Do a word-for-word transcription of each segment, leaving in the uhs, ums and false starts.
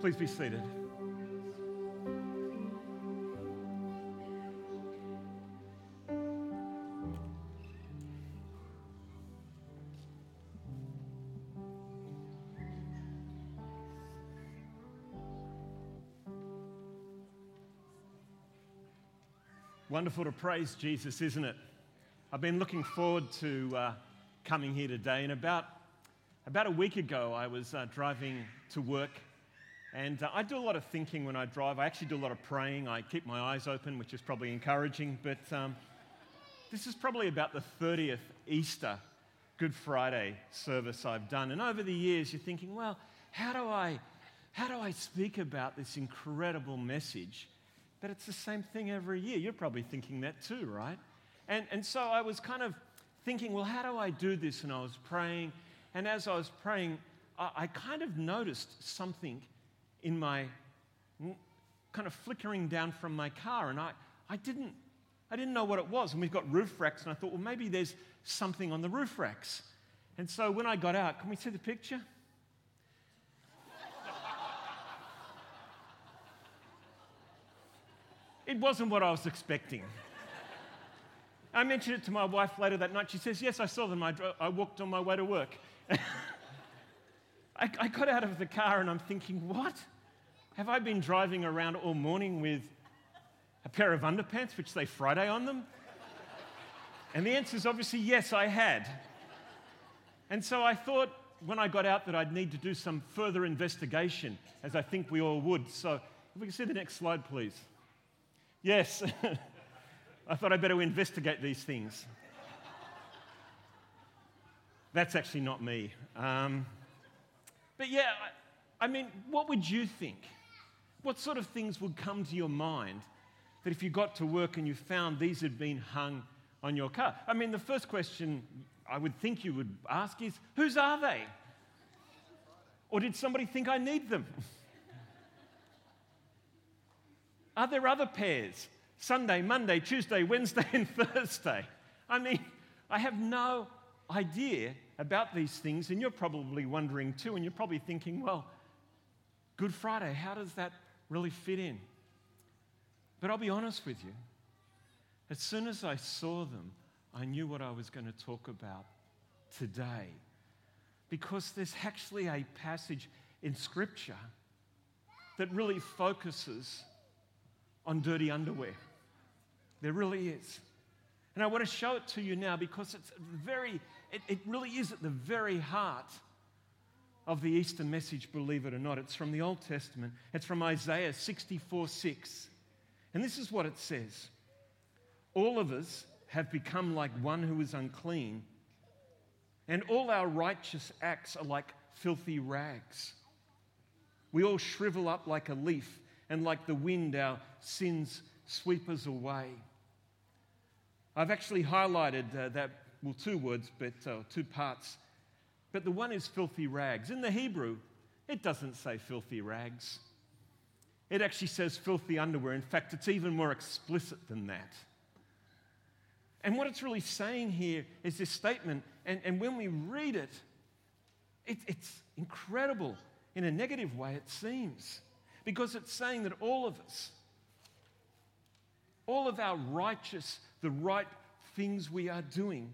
Please be seated. Wonderful to praise Jesus, isn't it? I've been looking forward to uh, coming here today, and about about a week ago I was uh, driving to work, and uh, I do a lot of thinking when I drive. I actually do a lot of praying. I keep my eyes open, which is probably encouraging, but um, this is probably about the thirtieth Easter Good Friday service I've done, and over the years you're thinking, well, how do I, how do I speak about this incredible message? But it's the same thing every year. You're probably thinking that too, right? And and so I was kind of thinking, well, how do I do this? And I was praying, and as I was praying, I, I kind of noticed something in my, kind of flickering down from my car, and I, I didn't I didn't know what it was. And we've got roof racks, and I thought, well, maybe there's something on the roof racks. And so when I got out, can we see the picture? It wasn't what I was expecting. I mentioned it to my wife later that night. She says, yes, I saw them. I, dro- I walked on my way to work. I, I got out of the car and I'm thinking, what? Have I been driving around all morning with a pair of underpants which say Friday on them? And the answer is obviously, yes, I had. And so I thought when I got out that I'd need to do some further investigation, as I think we all would. So if we can see the next slide, please. Yes, I thought I'd better investigate these things. That's actually not me. Um, but yeah, I, I mean, what would you think? What sort of things would come to your mind that if you got to work and you found these had been hung on your car? I mean, the first question I would think you would ask is, whose are they? Or did somebody think I need them? Are there other pairs? Sunday, Monday, Tuesday, Wednesday, and Thursday. I mean, I have no idea about these things, and you're probably wondering too, and you're probably thinking, well, Good Friday, how does that really fit in? But I'll be honest with you. As soon as I saw them, I knew what I was going to talk about today, because there's actually a passage in Scripture that really focuses on dirty underwear. There really is. And I want to show it to you now because it's very, it, it really is at the very heart of the Easter message, believe it or not. It's from the Old Testament. It's from Isaiah sixty-four six. And this is what it says. All of us have become like one who is unclean, and all our righteous acts are like filthy rags. We all shrivel up like a leaf, and like the wind, our sins sweep us away. I've actually highlighted uh, that, well, two words, but uh, two parts. But the one is filthy rags. In the Hebrew, it doesn't say filthy rags. It actually says filthy underwear. In fact, it's even more explicit than that. And what it's really saying here is this statement, and, and when we read it, it, it's incredible in a negative way, it seems. Because it's saying that all of us, all of our righteous, the right things we are doing,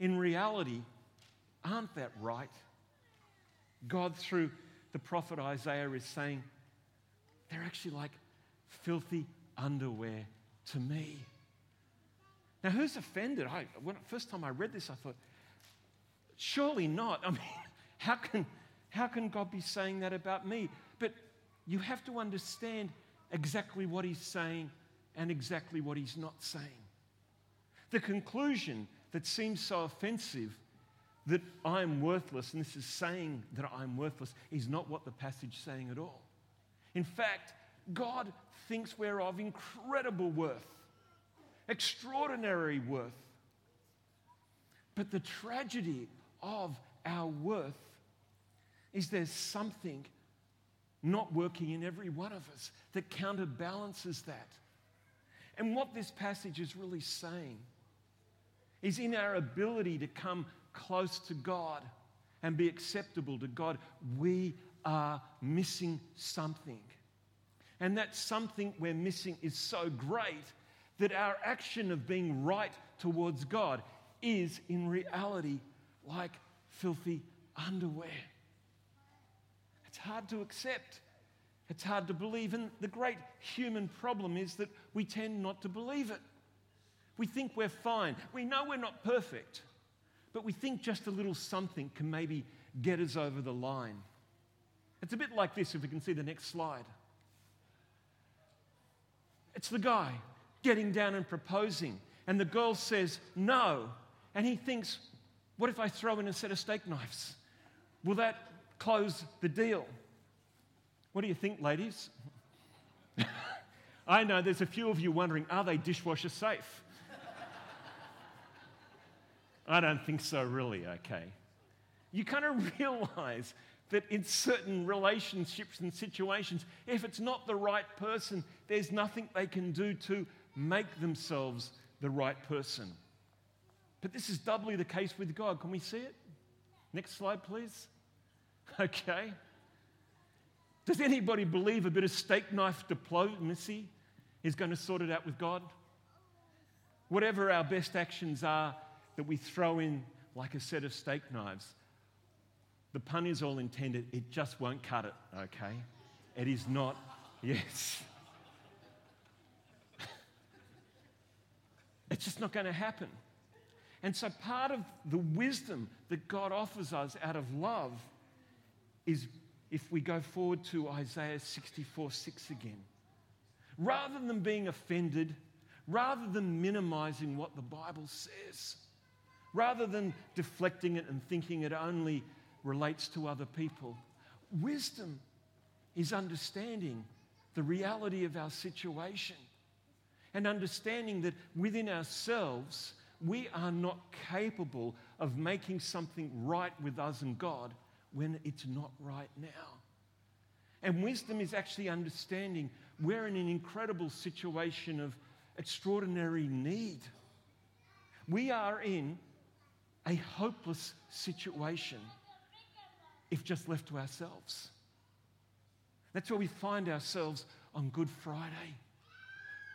in reality, aren't that right? God, through the prophet Isaiah, is saying, they're actually like filthy underwear to me. Now, who's offended? I, when, first time I read this, I thought, surely not. I mean, how can, how can God be saying that about me? But you have to understand exactly what he's saying and exactly what he's not saying. The conclusion that seems so offensive, that I'm worthless, and this is saying that I'm worthless, is not what the passage is saying at all. In fact, God thinks we're of incredible worth, extraordinary worth. But the tragedy of our worth is there's something not working in every one of us that counterbalances that. And what this passage is really saying is, in our ability to come close to God and be acceptable to God, we are missing something. And that something we're missing is so great that our action of being right towards God is in reality like filthy underwear. It's hard to accept. It's hard to believe. And the great human problem is that we tend not to believe it. We think we're fine. We know we're not perfect, but we think just a little something can maybe get us over the line. It's a bit like this, if we can see the next slide. It's the guy getting down and proposing, and the girl says no, and he thinks, what if I throw in a set of steak knives? Will that close the deal? What do you think, ladies? I know there's a few of you wondering, are they dishwasher safe? I don't think so, really, okay. You kind of realize that in certain relationships and situations, if it's not the right person, there's nothing they can do to make themselves the right person. But this is doubly the case with God. Can we see it? Next slide, please. Okay. Does anybody believe a bit of steak knife diplomacy is going to sort it out with God? Whatever our best actions are that we throw in like a set of steak knives, the pun is all intended, it just won't cut it, okay? It is not, yes. It's just not going to happen. And so part of the wisdom that God offers us out of love is, if we go forward to Isaiah sixty-four six again, rather than being offended, rather than minimizing what the Bible says, rather than deflecting it and thinking it only relates to other people. Wisdom is understanding the reality of our situation and understanding that within ourselves, we are not capable of making something right with us and God when it's not right now. And wisdom is actually understanding we're in an incredible situation of extraordinary need. We are in a hopeless situation if just left to ourselves. That's where we find ourselves on Good Friday,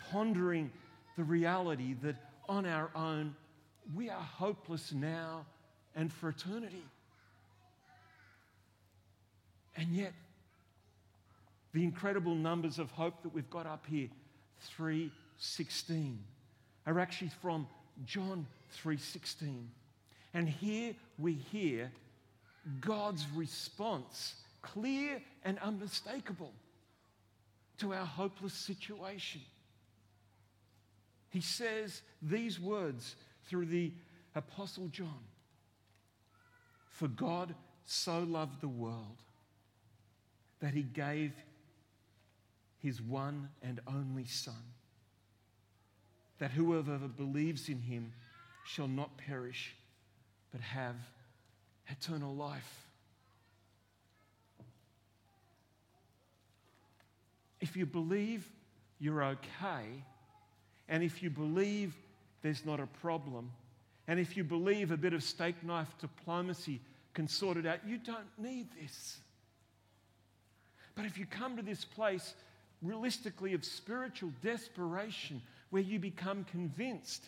pondering the reality that on our own, we are hopeless now and for eternity. And yet, the incredible numbers of hope that we've got up here, three sixteen, are actually from John three sixteen. And here we hear God's response, clear and unmistakable, to our hopeless situation. He says these words through the Apostle John. For God so loved the world that he gave his one and only Son, that whoever believes in him shall not perish, but have eternal life. If you believe you're okay, and if you believe there's not a problem, and if you believe a bit of steak knife diplomacy can sort it out, you don't need this. But if you come to this place, realistically, of spiritual desperation, where you become convinced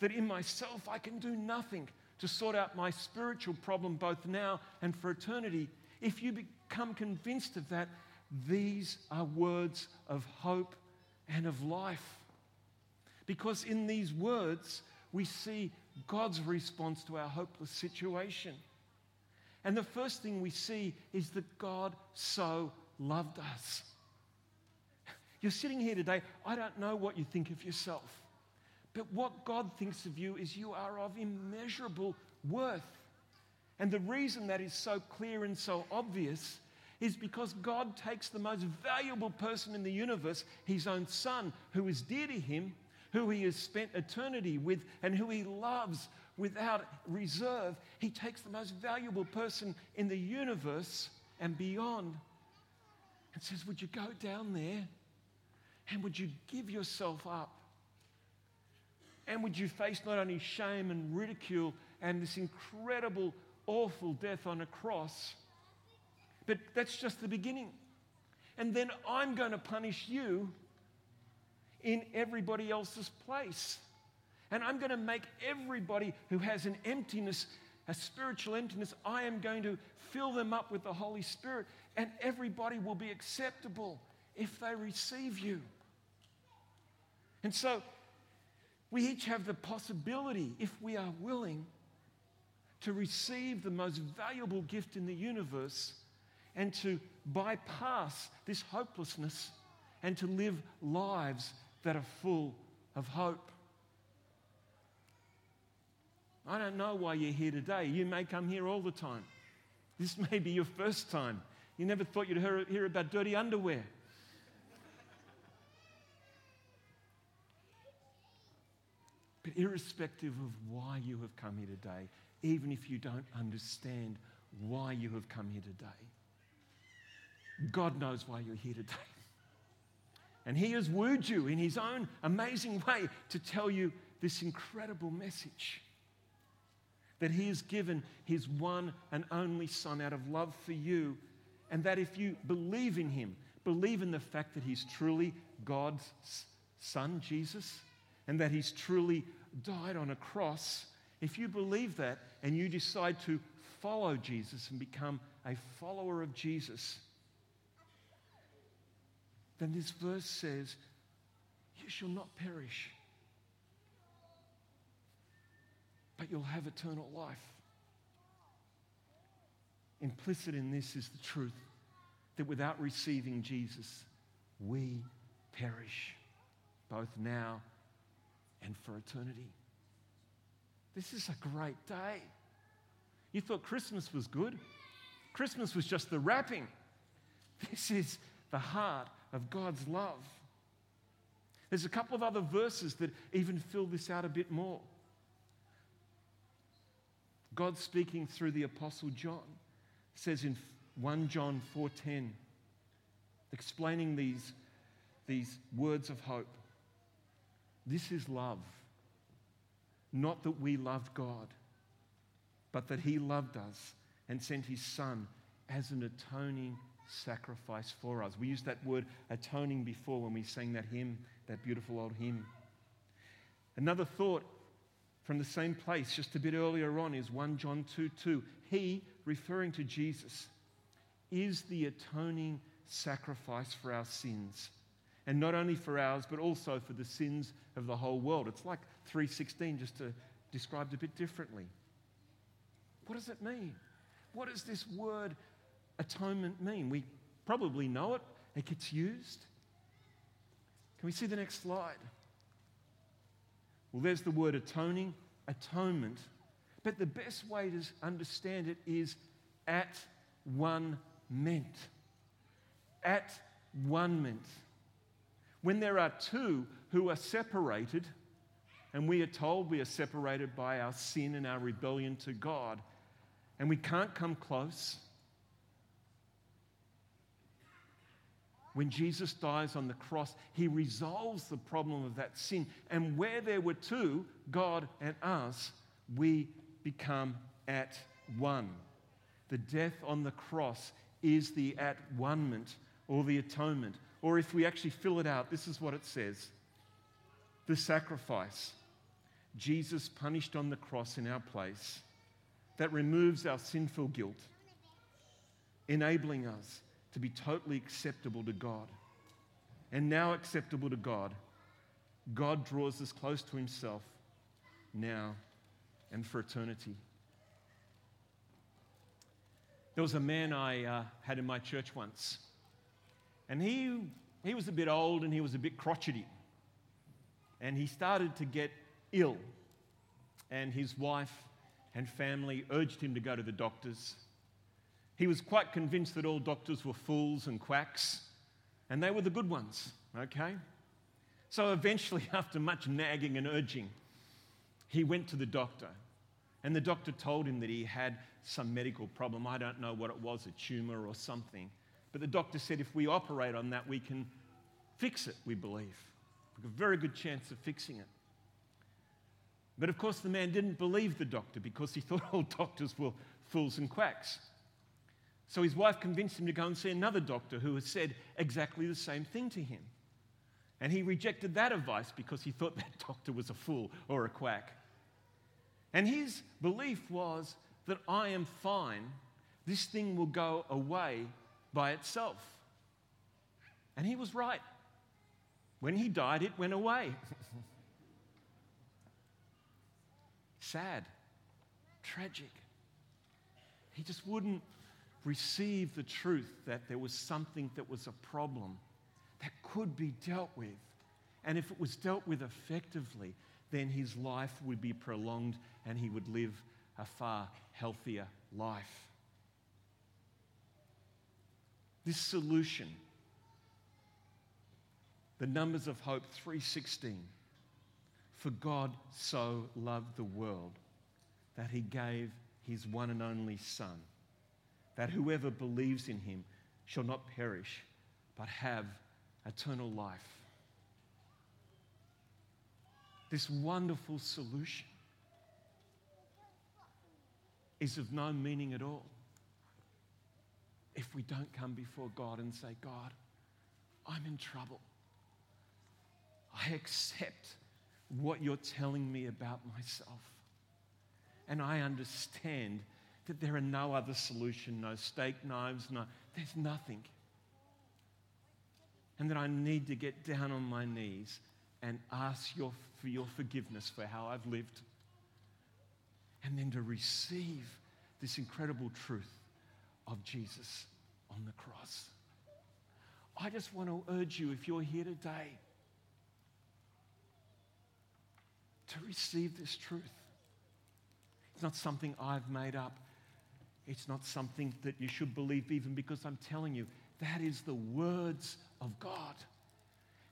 that in myself I can do nothing to sort out my spiritual problem both now and for eternity, if you become convinced of that, these are words of hope and of life. Because in these words, we see God's response to our hopeless situation. And the first thing we see is that God so loved us. You're sitting here today, I don't know what you think of yourself. But what God thinks of you is you are of immeasurable worth. And the reason that is so clear and so obvious is because God takes the most valuable person in the universe, his own Son, who is dear to him, who he has spent eternity with, and who he loves without reserve. He takes the most valuable person in the universe and beyond and says, would you go down there and would you give yourself up? And would you face not only shame and ridicule and this incredible awful death on a cross. But that's just the beginning. And then I'm going to punish you in everybody else's place. And I'm going to make everybody who has an emptiness, a spiritual emptiness, I am going to fill them up with the Holy Spirit, and everybody will be acceptable if they receive you. And so we each have the possibility, if we are willing, to receive the most valuable gift in the universe and to bypass this hopelessness and to live lives that are full of hope. I don't know why you're here today. You may come here all the time. This may be your first time. You never thought you'd hear, hear about dirty underwear. But irrespective of why you have come here today, even if you don't understand why you have come here today, God knows why you're here today. And He has wooed you in His own amazing way to tell you this incredible message, that He has given His one and only Son out of love for you, and that if you believe in Him, believe in the fact that He's truly God's Son, Jesus, and that He's truly died on a cross, if you believe that and you decide to follow Jesus and become a follower of Jesus, then this verse says, you shall not perish, but you'll have eternal life. Implicit in this is the truth that without receiving Jesus, we perish, both now and for eternity. This is a great day. You thought Christmas was good. Christmas was just the wrapping. This is the heart of God's love. There's a couple of other verses that even fill this out a bit more. God speaking through the Apostle John says in First John four ten, explaining these, these words of hope, this is love, not that we loved God, but that He loved us and sent His Son as an atoning sacrifice for us. We used that word atoning before when we sang that hymn, that beautiful old hymn. Another thought from the same place, just a bit earlier on, is First John two two. He, referring to Jesus, is the atoning sacrifice for our sins. And not only for ours, but also for the sins of the whole world. It's like three sixteen, just to, described a bit differently. What does it mean? What does this word atonement mean? We probably know it. It gets used. Can we see the next slide? Well, there's the word atoning, atonement. But the best way to understand it is at one ment. At one ment. When there are two who are separated, and we are told we are separated by our sin and our rebellion to God, and we can't come close, when Jesus dies on the cross, He resolves the problem of that sin. And where there were two, God and us, we become at one. The death on the cross is the at one-ment or the atonement. Or if we actually fill it out, this is what it says. The sacrifice Jesus punished on the cross in our place that removes our sinful guilt, enabling us to be totally acceptable to God. And now acceptable to God, God draws us close to Himself now and for eternity. There was a man I uh, had in my church once, and he, he was a bit old and he was a bit crotchety, and he started to get ill, and his wife and family urged him to go to the doctors. He was quite convinced that all doctors were fools and quacks, and they were the good ones, okay? So eventually, after much nagging and urging, he went to the doctor, and the doctor told him that he had some medical problem. I don't know what it was, a tumor or something, but the doctor said, if we operate on that, we can fix it, we believe. We've got a very good chance of fixing it. But of course the man didn't believe the doctor because he thought all doctors were fools and quacks. So his wife convinced him to go and see another doctor who had said exactly the same thing to him. And he rejected that advice because he thought that doctor was a fool or a quack. And his belief was that I am fine, this thing will go away by itself. And he was right. When he died, it went away. Sad, tragic. He just wouldn't receive the truth that there was something that was a problem that could be dealt with. And if it was dealt with effectively, then his life would be prolonged and he would live a far healthier life. This solution, the Numbers of Hope three sixteen, for God so loved the world that he gave his one and only Son, that whoever believes in him shall not perish, but have eternal life. This wonderful solution is of no meaning at all if we don't come before God and say, God, I'm in trouble. I accept what you're telling me about myself. And I understand that there are no other solution, no steak knives, no, there's nothing. And that I need to get down on my knees and ask your, for your forgiveness for how I've lived. And then to receive this incredible truth of Jesus on the cross. I just want to urge you, if you're here today, to receive this truth. It's not something I've made up. It's not something that you should believe, even because I'm telling you, that is the words of God.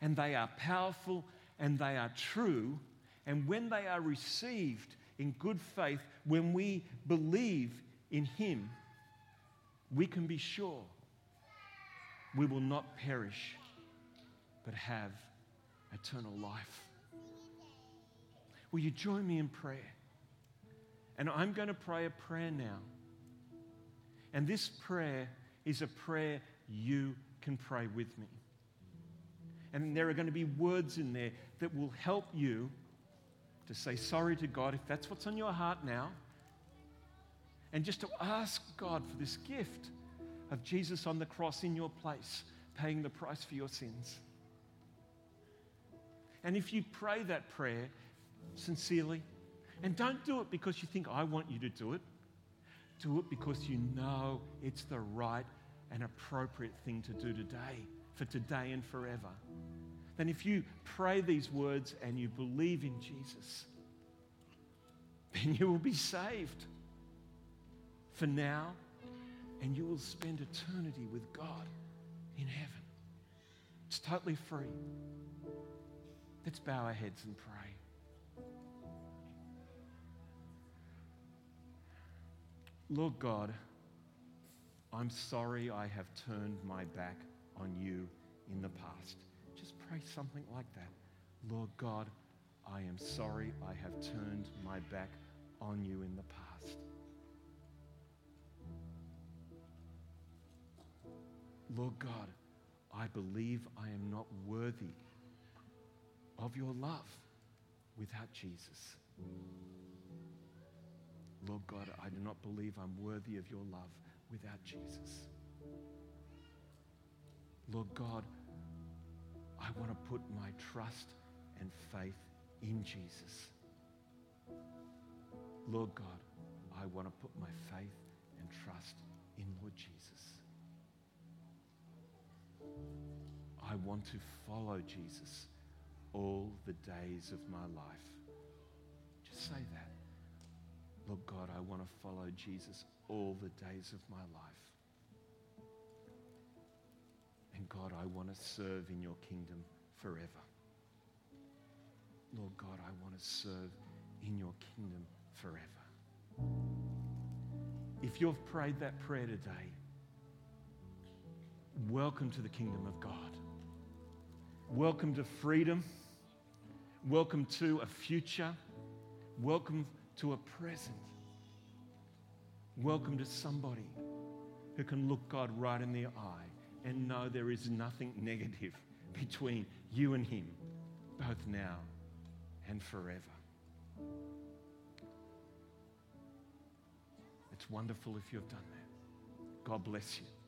And they are powerful and they are true. And when they are received in good faith, when we believe in Him, we can be sure we will not perish, but have eternal life. Will you join me in prayer? And I'm going to pray a prayer now. And this prayer is a prayer you can pray with me. And there are going to be words in there that will help you to say sorry to God if that's what's on your heart now. And just to ask God for this gift of Jesus on the cross in your place, paying the price for your sins. And if you pray that prayer sincerely, and don't do it because you think I want you to do it. Do it because you know it's the right and appropriate thing to do today, for today and forever. Then if you pray these words and you believe in Jesus, then you will be saved for now, and you will spend eternity with God in heaven. It's totally free. Let's bow our heads and pray. Lord God, I'm sorry I have turned my back on you in the past. Just pray something like that. Lord God, I am sorry I have turned my back on you in the past. Lord God, I believe I am not worthy of your love without Jesus. Lord God, I do not believe I'm worthy of your love without Jesus. Lord God, I want to put my trust and faith in Jesus. Lord God, I want to put my faith and trust in Lord Jesus. I want to follow Jesus all the days of my life. Just say that. Lord God, I want to follow Jesus all the days of my life. And God, I want to serve in your kingdom forever. Lord God, I want to serve in your kingdom forever. If you've prayed that prayer today, welcome to the kingdom of God. Welcome to freedom. Welcome to a future Welcome to a present. Welcome to somebody who can look God right in the eye and know there is nothing negative between you and Him, both now and forever. It's wonderful if you've done that. God bless you.